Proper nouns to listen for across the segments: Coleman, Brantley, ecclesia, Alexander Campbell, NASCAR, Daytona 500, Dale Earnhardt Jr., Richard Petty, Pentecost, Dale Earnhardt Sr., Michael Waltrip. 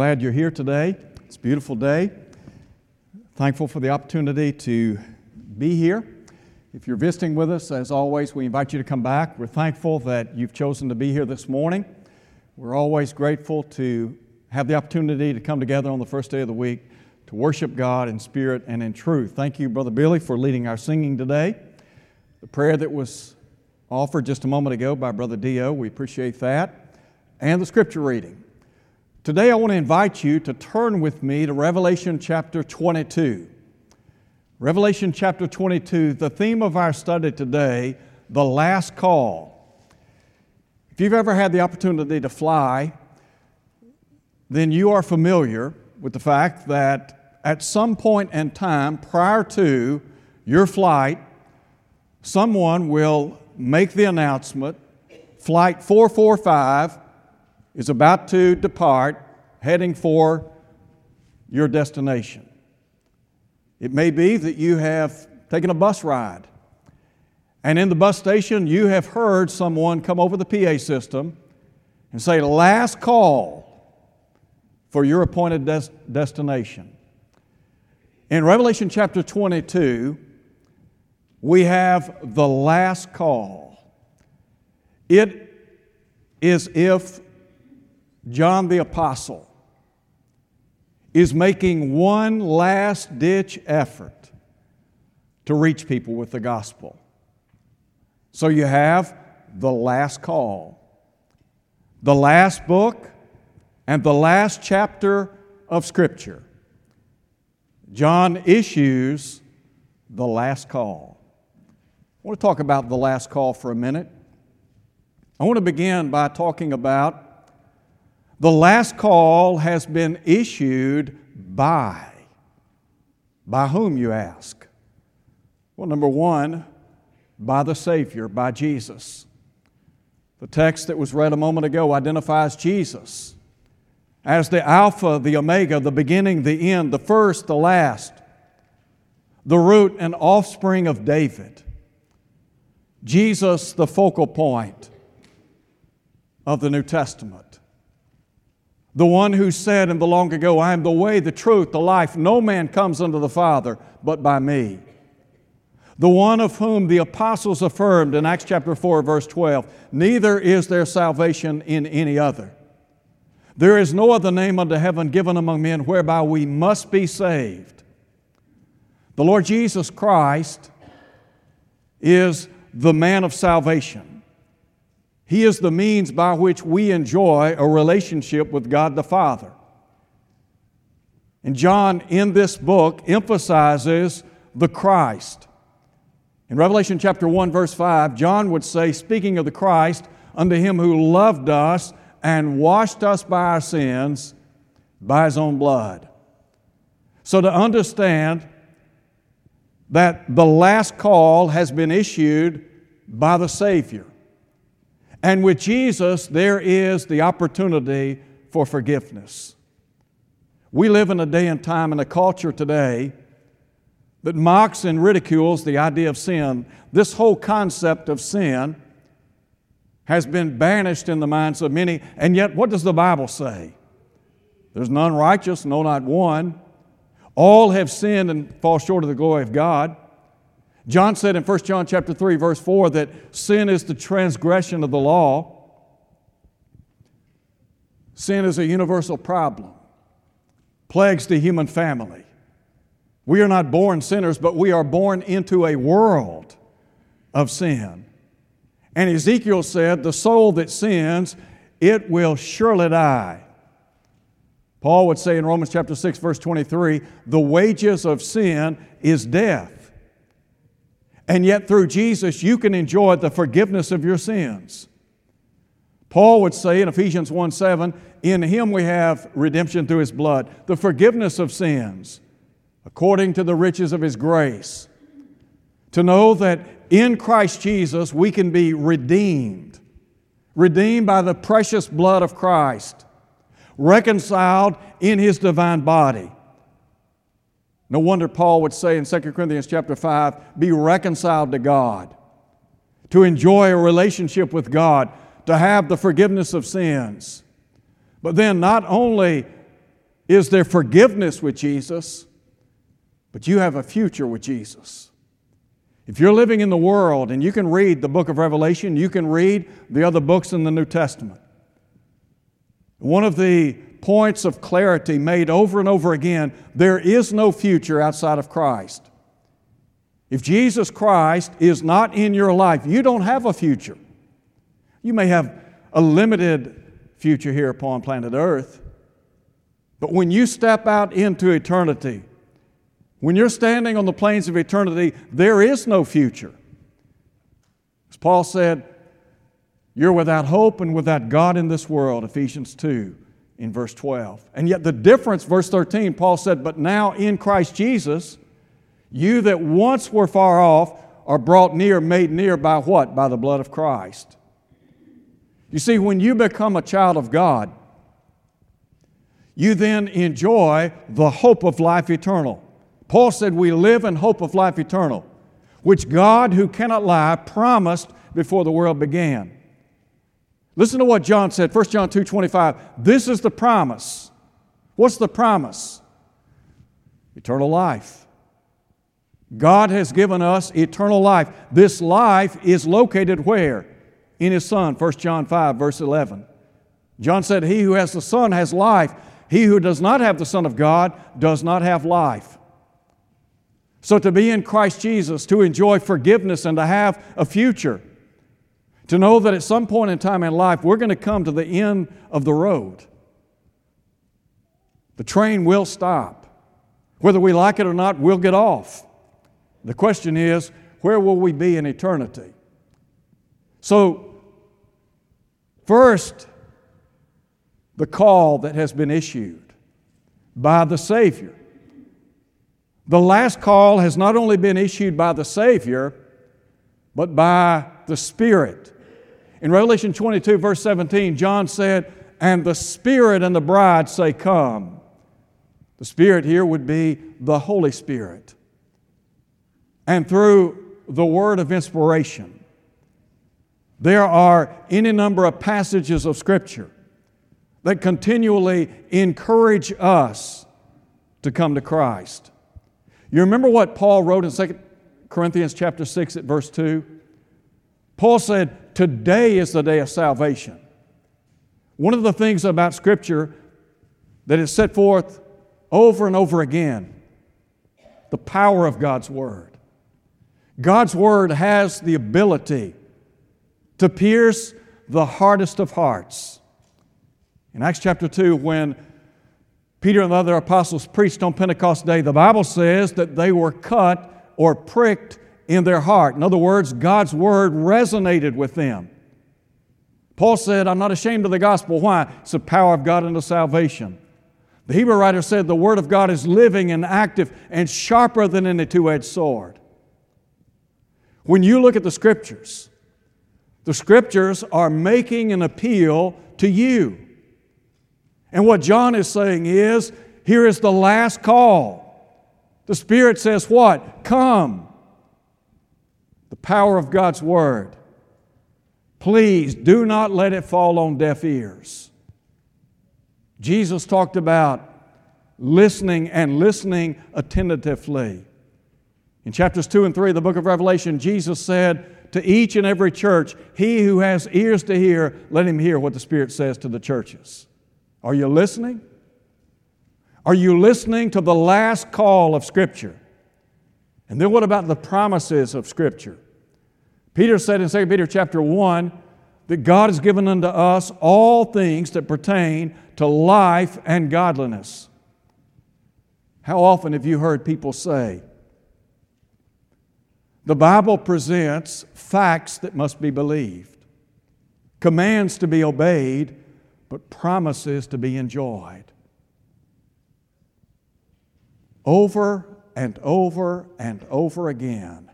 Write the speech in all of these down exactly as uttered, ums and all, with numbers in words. Glad you're here today. It's a beautiful day. Thankful for the opportunity to be here. If you're visiting with us, as always, we invite you to come back. We're thankful that you've chosen to be here this morning. We're always grateful to have the opportunity to come together on the first day of the week to worship God in spirit and in truth. Thank you, Brother Billy, for leading our singing today. The prayer that was offered just a moment ago by Brother Dio, we appreciate that, and the scripture reading. Today I want to invite you to turn with me to Revelation chapter twenty-two. Revelation chapter twenty-two, the theme of our study today, the last call. If you've ever had the opportunity to fly, then you are familiar with the fact that at some point in time prior to your flight, someone will make the announcement, flight four forty-five, is about to depart, heading for your destination. It may be that you have taken a bus ride, and in the bus station you have heard someone come over the P A system and say, last call for your appointed des- destination. In Revelation chapter twenty-two, we have the last call. It is if John the Apostle is making one last-ditch effort to reach people with the gospel. So you have the last call, the last book, and the last chapter of Scripture. John issues the last call. I want to talk about the last call for a minute. I want to begin by talking about the last call has been issued by. By whom, you ask? Well, number one, by the Savior, by Jesus. The text that was read a moment ago identifies Jesus as the Alpha, the Omega, the beginning, the end, the first, the last, the root and offspring of David. Jesus, the focal point of the New Testament. The one who said in the long ago, I am the way, the truth, the life. No man comes unto the Father but by me. The one of whom the apostles affirmed in Acts chapter four, verse twelve, neither is there salvation in any other. There is no other name under heaven given among men whereby we must be saved. The Lord Jesus Christ is the man of salvation. He is the means by which we enjoy a relationship with God the Father. And John, in this book, emphasizes the Christ. In Revelation chapter one, verse five, John would say, speaking of the Christ, unto him who loved us and washed us by our sins by his own blood. So to understand that the last call has been issued by the Savior. And with Jesus, there is the opportunity for forgiveness. We live in a day and time and a culture today that mocks and ridicules the idea of sin. This whole concept of sin has been banished in the minds of many, and yet what does the Bible say? There's none righteous, no, not one. All have sinned and fall short of the glory of God. John said in First John chapter three, verse four, that sin is the transgression of the law. Sin is a universal problem, plagues the human family. We are not born sinners, but we are born into a world of sin. And Ezekiel said, the soul that sins, it will surely die. Paul would say in Romans chapter six, verse twenty-three, the wages of sin is death. And yet through Jesus, you can enjoy the forgiveness of your sins. Paul would say in Ephesians one seven, in him we have redemption through his blood, the forgiveness of sins, according to the riches of his grace. To know that in Christ Jesus, we can be redeemed, redeemed by the precious blood of Christ, reconciled in his divine body. No wonder Paul would say in Second Corinthians chapter five, be reconciled to God, to enjoy a relationship with God, to have the forgiveness of sins. But then not only is there forgiveness with Jesus, but you have a future with Jesus. If you're living in the world, and you can read the book of Revelation, you can read the other books in the New Testament. One of the points of clarity made over and over again, there is no future outside of Christ. If Jesus Christ is not in your life, you don't have a future. You may have a limited future here upon planet Earth, but when you step out into eternity, when you're standing on the plains of eternity, there is no future. As Paul said, you're without hope and without God in this world, Ephesians two in verse twelve. And yet the difference, verse thirteen, Paul said, but now in Christ Jesus, you that once were far off are brought near, made near by what? By the blood of Christ. You see, when you become a child of God, you then enjoy the hope of life eternal. Paul said we live in hope of life eternal, which God, who cannot lie, promised before the world began. Listen to what John said, First John two twenty-five. This is the promise. What's the promise? Eternal life. God has given us eternal life. This life is located where? In His Son, First John five, verse eleven. John said, he who has the Son has life. He who does not have the Son of God does not have life. So to be in Christ Jesus, to enjoy forgiveness and to have a future, to know that at some point in time in life, we're going to come to the end of the road. The train will stop. Whether we like it or not, we'll get off. The question is, where will we be in eternity? So, first, the call that has been issued by the Savior. The last call has not only been issued by the Savior, but by the Spirit. In Revelation twenty-two, verse seventeen, John said, and the Spirit and the bride say, come. The Spirit here would be the Holy Spirit. And through the word of inspiration, there are any number of passages of Scripture that continually encourage us to come to Christ. You remember what Paul wrote in Second Corinthians chapter six at verse two? Paul said, today is the day of salvation. One of the things about Scripture that is set forth over and over again, the power of God's Word. God's Word has the ability to pierce the hardest of hearts. In Acts chapter two, when Peter and the other apostles preached on Pentecost Day, the Bible says that they were cut or pricked in their heart. In other words, God's Word resonated with them. Paul said, I'm not ashamed of the gospel. Why? It's the power of God unto salvation. The Hebrew writer said, the Word of God is living and active and sharper than any two-edged sword. When you look at the Scriptures, the Scriptures are making an appeal to you. And what John is saying is, here is the last call. The Spirit says what? Come. The power of God's Word. Please do not let it fall on deaf ears. Jesus talked about listening and listening attentively. In chapters two and three of the book of Revelation, Jesus said, to each and every church, he who has ears to hear, let him hear what the Spirit says to the churches. Are you listening? Are you listening to the last call of Scripture? And then what about the promises of Scripture? Peter said in Second Peter chapter one that God has given unto us all things that pertain to life and godliness. How often have you heard people say, the Bible presents facts that must be believed, commands to be obeyed, but promises to be enjoyed. Over and over and over again,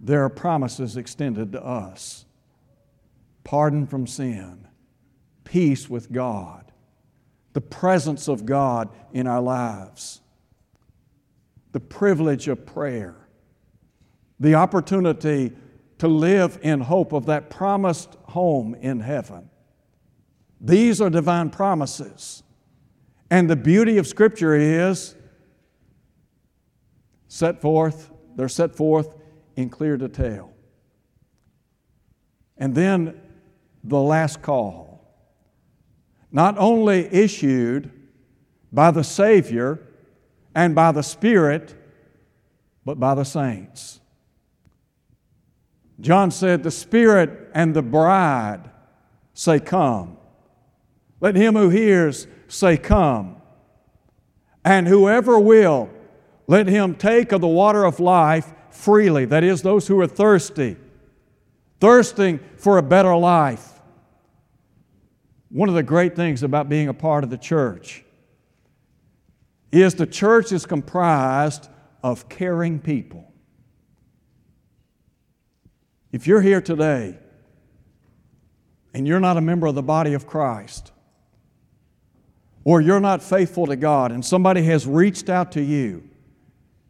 there are promises extended to us. Pardon from sin, peace with God, the presence of God in our lives, the privilege of prayer, the opportunity to live in hope of that promised home in heaven. These are divine promises. And the beauty of Scripture is set forth, they're set forth in clear detail. And then the last call. Not only issued by the Savior and by the Spirit, but by the saints. John said, the Spirit and the bride say, come. Let him who hears say, come. And whoever will, let him take of the water of life freely. That is, those who are thirsty, thirsting for a better life. One of the great things about being a part of the church is the church is comprised of caring people. If you're here today and you're not a member of the body of Christ, or you're not faithful to God and somebody has reached out to you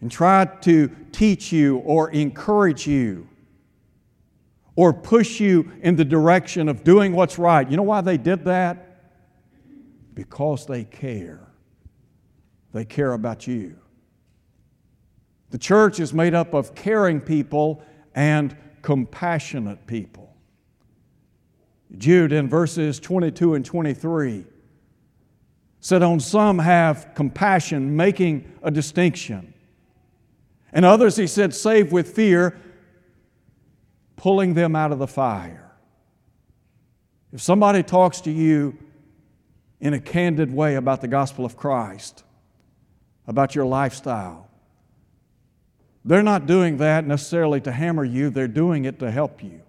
and tried to teach you or encourage you or push you in the direction of doing what's right. You know why they did that? Because they care. They care about you. The church is made up of caring people and compassionate people. Jude in verses twenty-two and twenty-three said, on some have compassion, making a distinction. And others, he said, save with fear, pulling them out of the fire. If somebody talks to you in a candid way about the gospel of Christ, about your lifestyle, they're not doing that necessarily to hammer you, they're doing it to help you.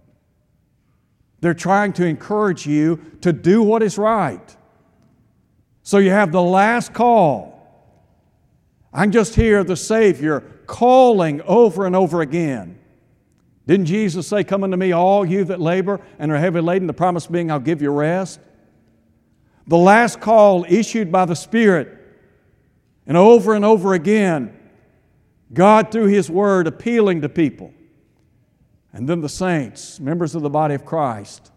They're trying to encourage you to do what is right. So you have the last call. I can just hear the Savior calling over and over again. Didn't Jesus say, come unto me, all you that labor and are heavy laden, the promise being, I'll give you rest? The last call issued by the Spirit, and over and over again, God through His Word appealing to people. And then the saints, members of the body of Christ,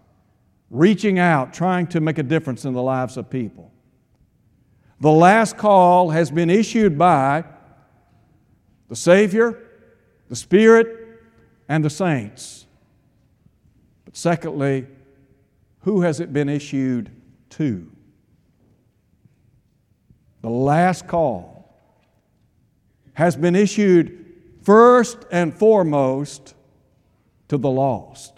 reaching out, trying to make a difference in the lives of people. The last call has been issued by the Savior, the Spirit, and the saints. But secondly, who has it been issued to? The last call has been issued first and foremost to the lost.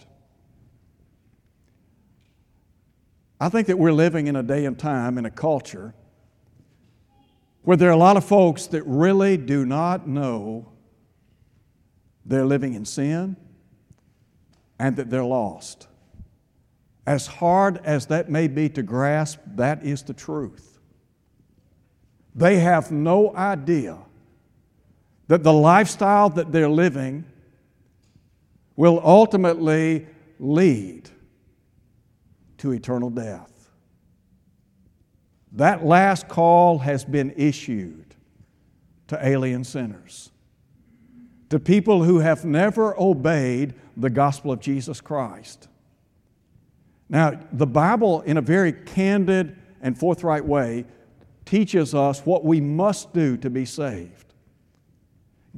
I think that we're living in a day and time, in a culture, where there are a lot of folks that really do not know they're living in sin, and that they're lost. As hard as that may be to grasp, that is the truth. They have no idea that the lifestyle that they're living will ultimately lead to eternal death. That last call has been issued to alien sinners, to people who have never obeyed the gospel of Jesus Christ. Now, the Bible, in a very candid and forthright way, teaches us what we must do to be saved.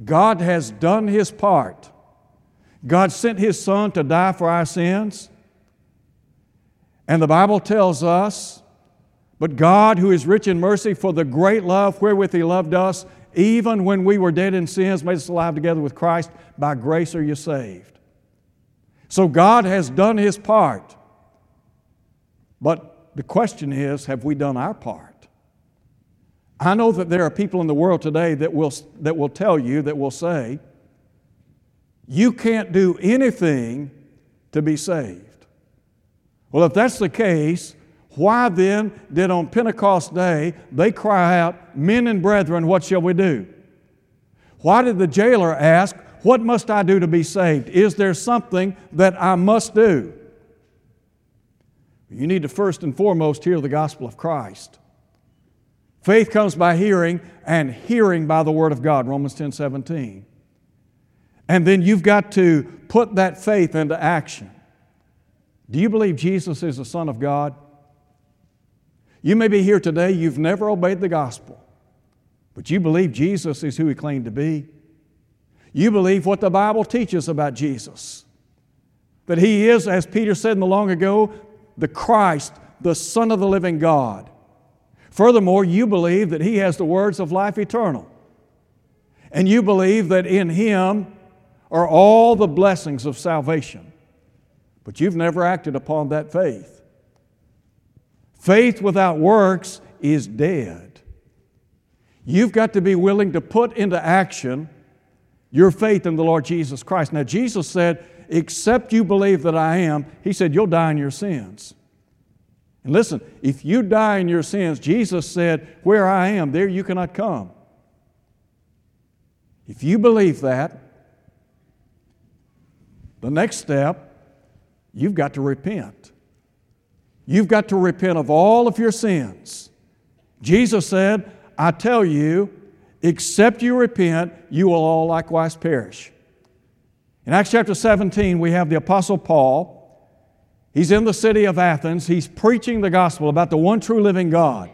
God has done His part. God sent His Son to die for our sins. And the Bible tells us, but God, who is rich in mercy, for the great love wherewith He loved us, even when we were dead in sins, made us alive together with Christ. By grace are you saved. So God has done His part. But the question is, have we done our part? I know that there are people in the world today that will, that will tell you, that will say, you can't do anything to be saved. Well, if that's the case, why then did on Pentecost Day they cry out, men and brethren, what shall we do? Why did the jailer ask, what must I do to be saved? Is there something that I must do? You need to first and foremost hear the gospel of Christ. Faith comes by hearing, and hearing by the word of God, Romans ten seventeen. And then you've got to put that faith into action. Do you believe Jesus is the Son of God? You may be here today, you've never obeyed the gospel, but you believe Jesus is who He claimed to be. You believe what the Bible teaches about Jesus, that He is, as Peter said in the long ago, the Christ, the Son of the living God. Furthermore, you believe that He has the words of life eternal, and you believe that in Him are all the blessings of salvation, but you've never acted upon that faith. Faith without works is dead. You've got to be willing to put into action your faith in the Lord Jesus Christ. Now, Jesus said, except you believe that I am, He said, you'll die in your sins. And listen, if you die in your sins, Jesus said, where I am, there you cannot come. If you believe that, the next step, you've got to repent. You've got to repent of all of your sins. Jesus said, I tell you, except you repent, you will all likewise perish. In Acts chapter seventeen, we have the Apostle Paul. He's in the city of Athens. He's preaching the gospel about the one true living God,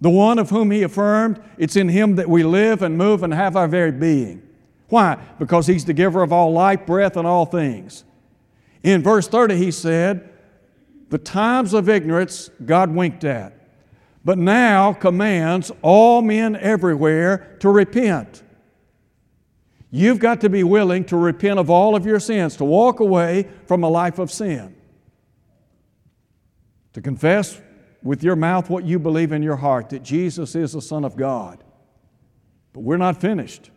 the one of whom he affirmed, it's in Him that we live and move and have our very being. Why? Because He's the giver of all life, breath, and all things. In verse thirty, he said, the times of ignorance God winked at, but now commands all men everywhere to repent. You've got to be willing to repent of all of your sins, to walk away from a life of sin, to confess with your mouth what you believe in your heart, that Jesus is the Son of God. But we're not finished.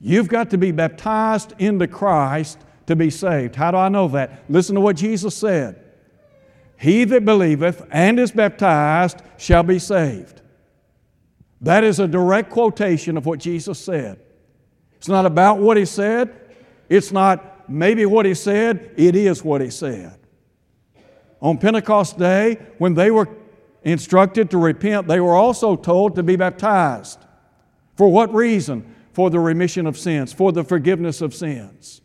You've got to be baptized into Christ to be saved. How do I know that? Listen to what Jesus said. He that believeth and is baptized shall be saved. That is a direct quotation of what Jesus said. It's not about what He said. It's not maybe what He said. It is what He said. On Pentecost Day, when they were instructed to repent, they were also told to be baptized. For what reason? For the remission of sins, for the forgiveness of sins.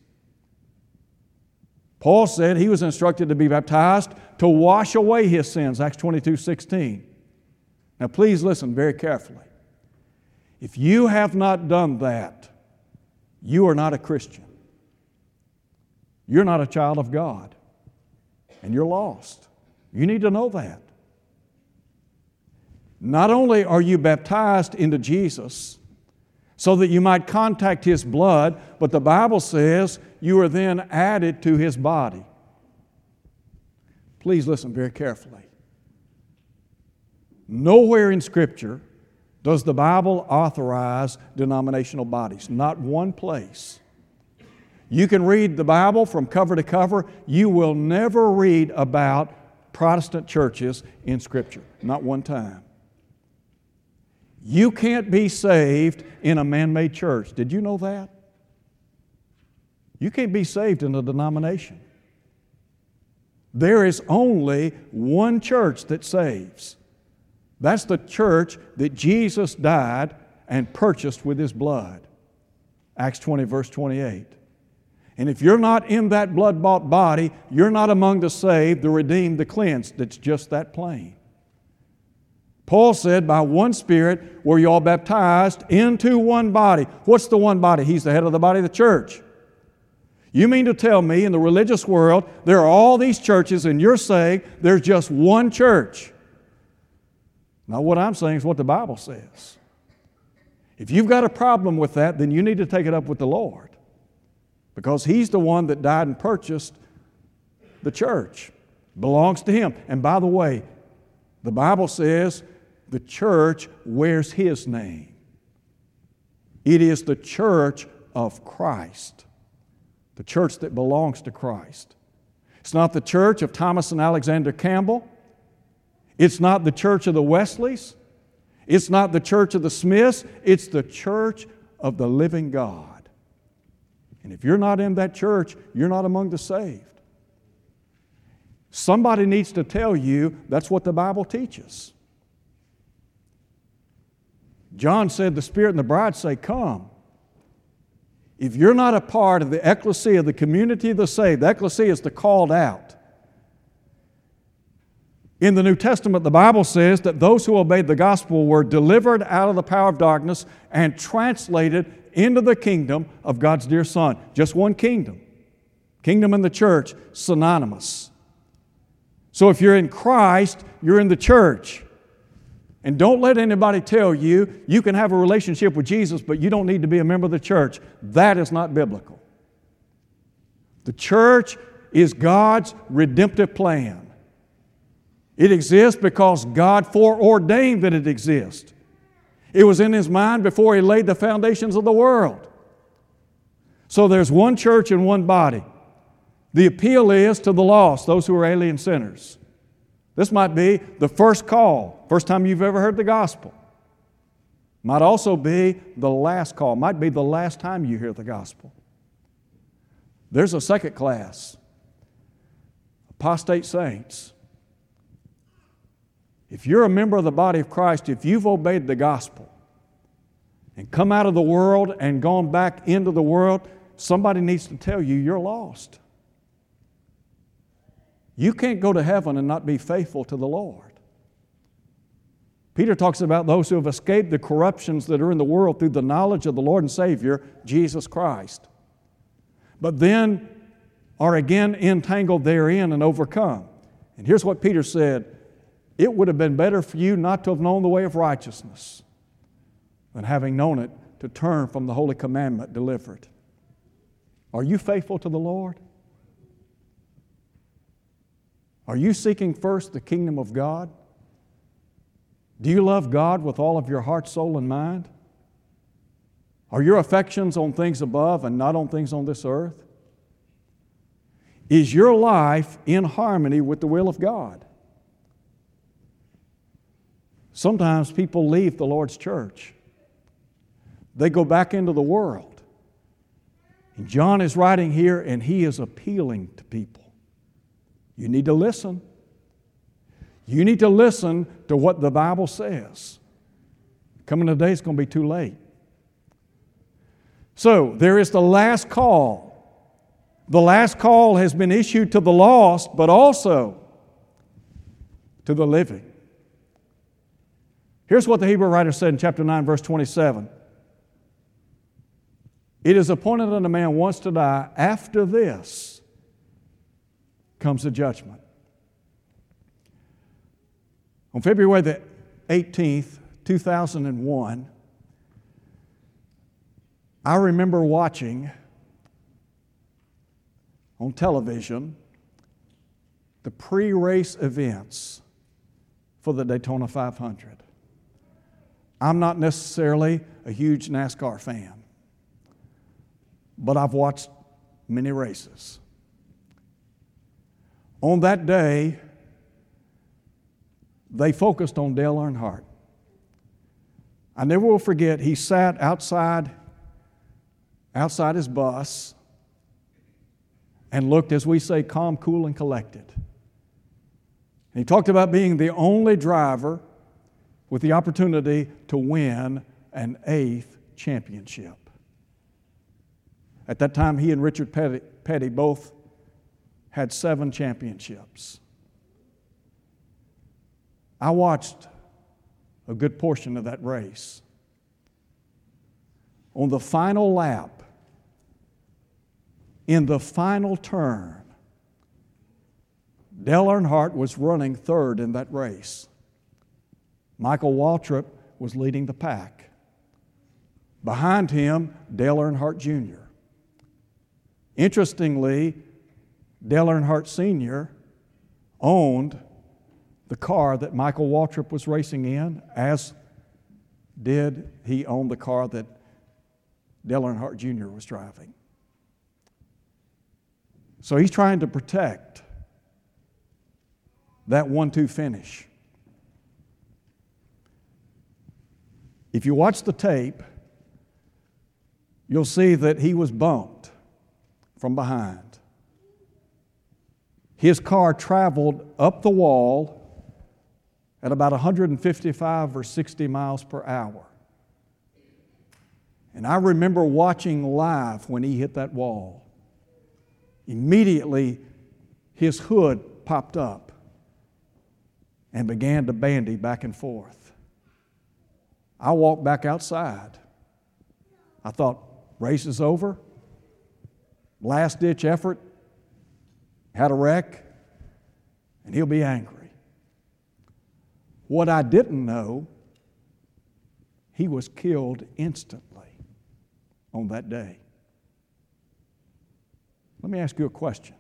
Paul said he was instructed to be baptized to wash away his sins, Acts twenty-two sixteen. Now please listen very carefully. If you have not done that, you are not a Christian. You're not a child of God. And you're lost. You need to know that. Not only are you baptized into Jesus so that you might contact His blood, but the Bible says you are then added to His body. Please listen very carefully. Nowhere in Scripture does the Bible authorize denominational bodies. Not one place. You can read the Bible from cover to cover. You will never read about Protestant churches in Scripture. Not one time. You can't be saved in a man-made church. Did you know that? You can't be saved in a denomination. There is only one church that saves. That's the church that Jesus died and purchased with His blood. Acts twenty, verse twenty-eight. And if you're not in that blood-bought body, you're not among the saved, the redeemed, the cleansed. It's just that plain. Paul said, by one Spirit were you all baptized into one body. What's the one body? He's the head of the body of the church. You mean to tell me in the religious world there are all these churches and you're saying there's just one church? Not what I'm saying is what the Bible says. If you've got a problem with that, then you need to take it up with the Lord, because He's the one that died and purchased the church. It belongs to Him. And by the way, the Bible says, the church wears His name. It is the church of Christ, the church that belongs to Christ. It's not the church of Thomas and Alexander Campbell. It's not the church of the Wesleys. It's not the church of the Smiths. It's the church of the living God. And if you're not in that church, you're not among the saved. Somebody needs to tell you that's what the Bible teaches. John said, the Spirit and the bride say, come. If you're not a part of the ecclesia, the community of the saved, the ecclesia is the called out. In the New Testament, the Bible says that those who obeyed the gospel were delivered out of the power of darkness and translated into the kingdom of God's dear Son. Just one kingdom. Kingdom and the church, synonymous. So if you're in Christ, you're in the church. And don't let anybody tell you, you can have a relationship with Jesus, but you don't need to be a member of the church. That is not biblical. The church is God's redemptive plan. It exists because God foreordained that it exists. It was in His mind before He laid the foundations of the world. So there's one church and one body. The appeal is to the lost, those who are alien sinners. This might be the first call, first time you've ever heard the gospel. Might also be the last call, might be the last time you hear the gospel. There's a second class, apostate saints. If you're a member of the body of Christ, if you've obeyed the gospel and come out of the world and gone back into the world, somebody needs to tell you you're lost. You can't go to heaven and not be faithful to the Lord. Peter talks about those who have escaped the corruptions that are in the world through the knowledge of the Lord and Savior, Jesus Christ, but then are again entangled therein and overcome. And here's what Peter said. It would have been better for you not to have known the way of righteousness than having known it to turn from the holy commandment delivered. Are you faithful to the Lord? Are you seeking first the kingdom of God? Do you love God with all of your heart, soul, and mind? Are your affections on things above and not on things on this earth? Is your life in harmony with the will of God? Sometimes people leave the Lord's church. They go back into the world. And John is writing here, and he is appealing to people. You need to listen. You need to listen to what the Bible says. Coming today, it's going to be too late. So, there is the last call. The last call has been issued to the lost, but also to the living. Here's what the Hebrew writer said in chapter nine, verse twenty-seven. It is appointed unto man once to die. After this comes the judgment. On February the eighteenth, two thousand one, I remember watching on television the pre-race events for the Daytona five hundred. I'm not necessarily a huge NASCAR fan, but I've watched many races. On that day, they focused on Dale Earnhardt. I never will forget, he sat outside, outside his bus and looked, as we say, calm, cool, and collected. And he talked about being the only driver with the opportunity to win an eighth championship. At that time, he and Richard Petty, Petty both had seven championships. I watched a good portion of that race. On the final lap, in the final turn, Dale Earnhardt was running third in that race. Michael Waltrip was leading the pack. Behind him, Dale Earnhardt Junior Interestingly, Dale Earnhardt Senior owned the car that Michael Waltrip was racing in, as did he own the car that Dale Earnhardt Junior was driving. So he's trying to protect that one two finish. If you watch the tape, you'll see that he was bumped from behind. His car traveled up the wall at about one fifty-five or sixty miles per hour. And I remember watching live when he hit that wall. Immediately, his hood popped up and began to bandy back and forth. I walked back outside. I thought, race is over. Last-ditch effort. Had a wreck. And he'll be angry. What I didn't know, he was killed instantly on that day. Let me ask you a question.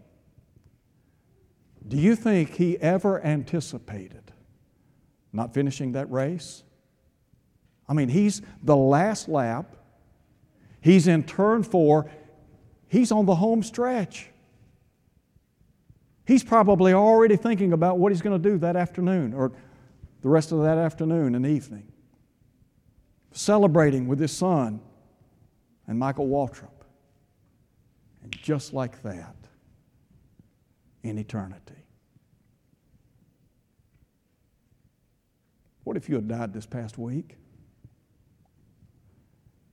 Do you think he ever anticipated not finishing that race? I mean, he's the last lap. He's in turn four. He's on the home stretch. He's probably already thinking about what he's going to do that afternoon or the rest of that afternoon and evening. Celebrating with his son and Michael Waltrip. And just like that, in eternity. What if you had died this past week?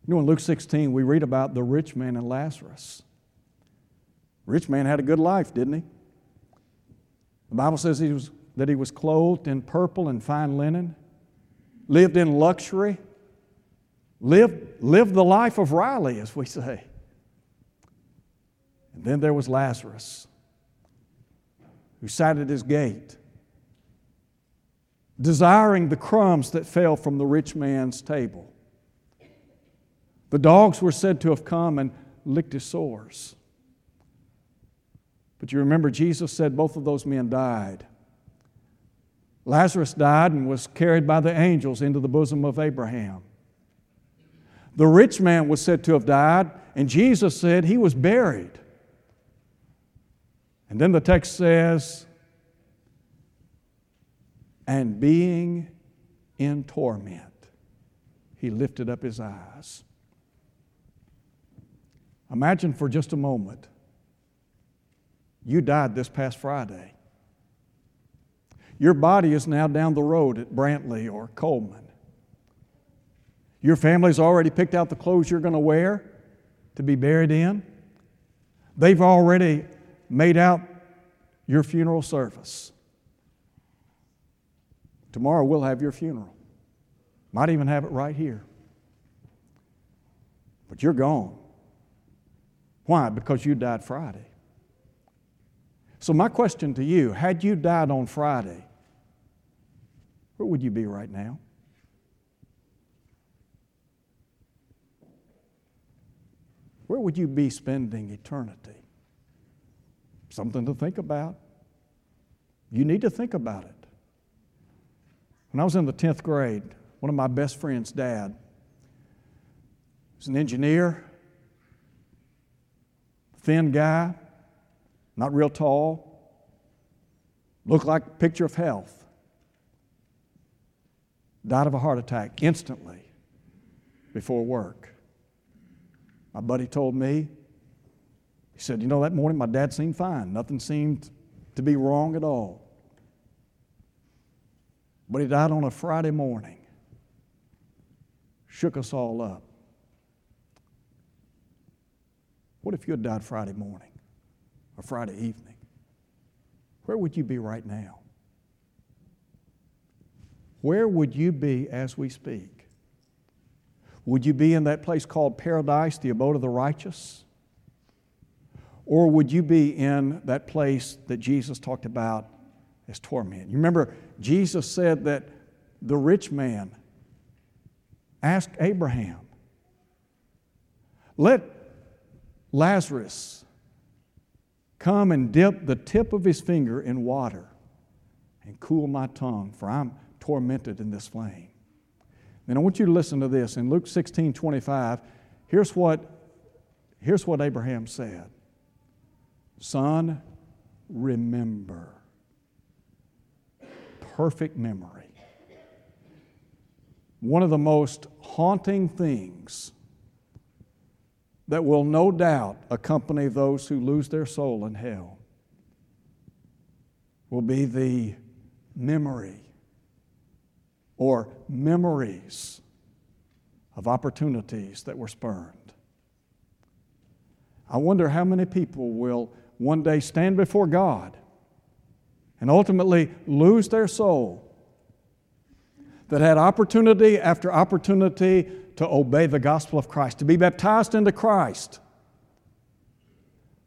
You know, in Luke sixteen, we read about the rich man and Lazarus. The rich man had a good life, didn't he? The Bible says he was, that he was clothed in purple and fine linen, lived in luxury, lived, lived the life of Riley, as we say. And then there was Lazarus, who sat at his gate, desiring the crumbs that fell from the rich man's table. The dogs were said to have come and licked his sores. But you remember Jesus said both of those men died. Lazarus died and was carried by the angels into the bosom of Abraham. The rich man was said to have died, and Jesus said he was buried. And then the text says, and being in torment, he lifted up his eyes. Imagine for just a moment, you died this past Friday. Your body is now down the road at Brantley or Coleman. Your family's already picked out the clothes you're going to wear to be buried in. They've already made out your funeral service. Tomorrow we'll have your funeral. Might even have it right here. But you're gone. Why? Because you died Friday. So my question to you, had you died on Friday, where would you be right now? Where would you be spending eternity? Something to think about. You need to think about it. When I was in the tenth grade, one of my best friend's dad was an engineer, thin guy, not real tall, looked like a picture of health, died of a heart attack instantly before work. My buddy told me, he said, you know, that morning my dad seemed fine. Nothing seemed to be wrong at all. But he died on a Friday morning. Shook us all up. What if you had died Friday morning or Friday evening? Where would you be right now? Where would you be as we speak? Would you be in that place called paradise, the abode of the righteous? Or would you be in that place that Jesus talked about as torment? You remember, Jesus said that the rich man asked Abraham, let Lazarus come and dip the tip of his finger in water and cool my tongue, for I'm tormented in this flame. And I want you to listen to this. In Luke sixteen twenty-five, here's what, here's what Abraham said. Son, remember. Perfect memory. One of the most haunting things that will no doubt accompany those who lose their soul in hell will be the memory or memories of opportunities that were spurned. I wonder how many people will one day stand before God and ultimately lose their soul that had opportunity after opportunity to obey the gospel of Christ, to be baptized into Christ,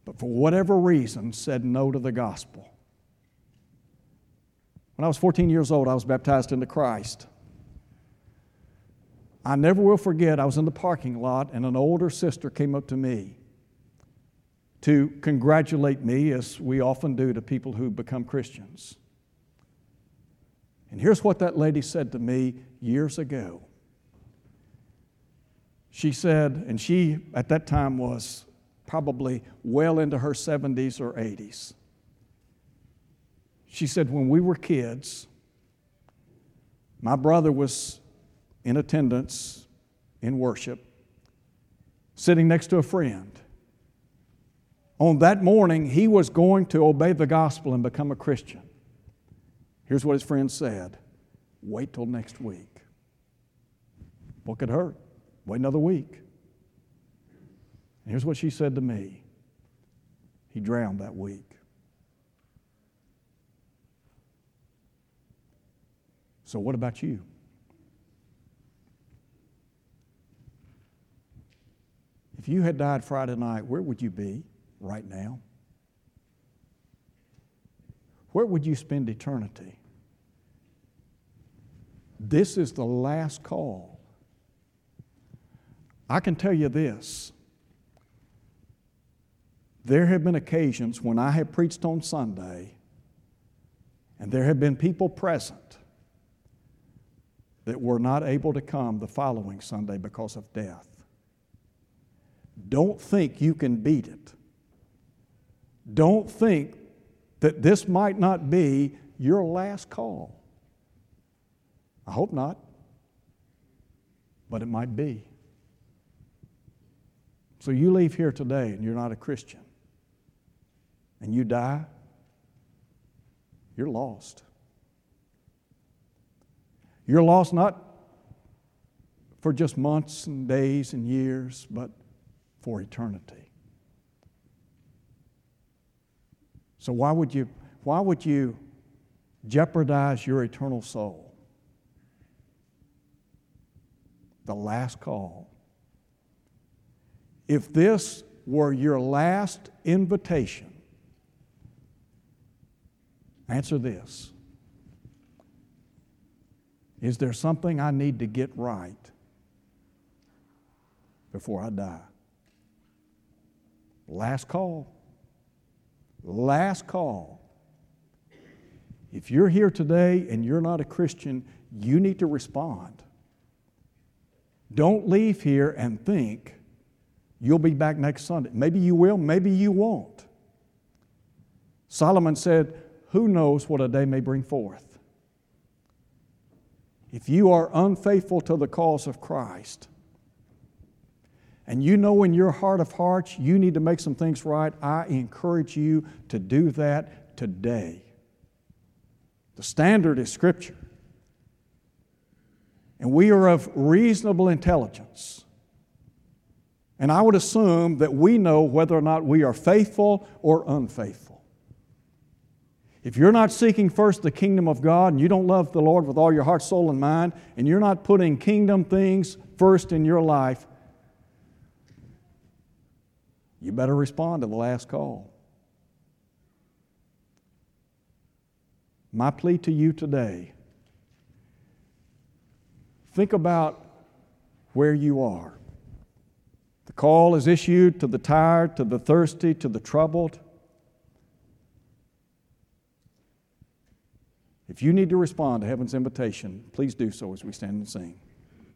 but for whatever reason said no to the gospel. When I was fourteen years old, I was baptized into Christ. I never will forget, I was in the parking lot and an older sister came up to me to congratulate me, as we often do to people who become Christians. And here's what that lady said to me years ago. She said, and she at that time was probably well into her seventies or eighties. She said, when we were kids, my brother was in attendance in worship, sitting next to a friend. On that morning, he was going to obey the gospel and become a Christian. Here's what his friend said: wait till next week. What could hurt? Wait another week. And here's what she said to me: he drowned that week. So what about you? If you had died Friday night, where would you be right now? Where would you spend eternity? This is the last call. I can tell you this. There have been occasions when I have preached on Sunday and there have been people present that were not able to come the following Sunday because of death. Don't think you can beat it. Don't think that this might not be your last call. I hope not, but it might be. So you leave here today and you're not a Christian, and you die, you're lost. You're lost not for just months and days and years, but for eternity. So why would you, why would you jeopardize your eternal soul? The last call. If this were your last invitation, answer this. Is there something I need to get right before I die? Last call. Last call. If you're here today and you're not a Christian, you need to respond. Don't leave here and think you'll be back next Sunday. Maybe you will, maybe you won't. Solomon said, who knows what a day may bring forth? If you are unfaithful to the cause of Christ, and you know in your heart of hearts you need to make some things right, I encourage you to do that today. The standard is Scripture. And we are of reasonable intelligence. And I would assume that we know whether or not we are faithful or unfaithful. If you're not seeking first the kingdom of God and you don't love the Lord with all your heart, soul, and mind, and you're not putting kingdom things first in your life, you better respond to the last call. My plea to you today, think about where you are. The call is issued to the tired, to the thirsty, to the troubled. If you need to respond to heaven's invitation, please do so as we stand and sing.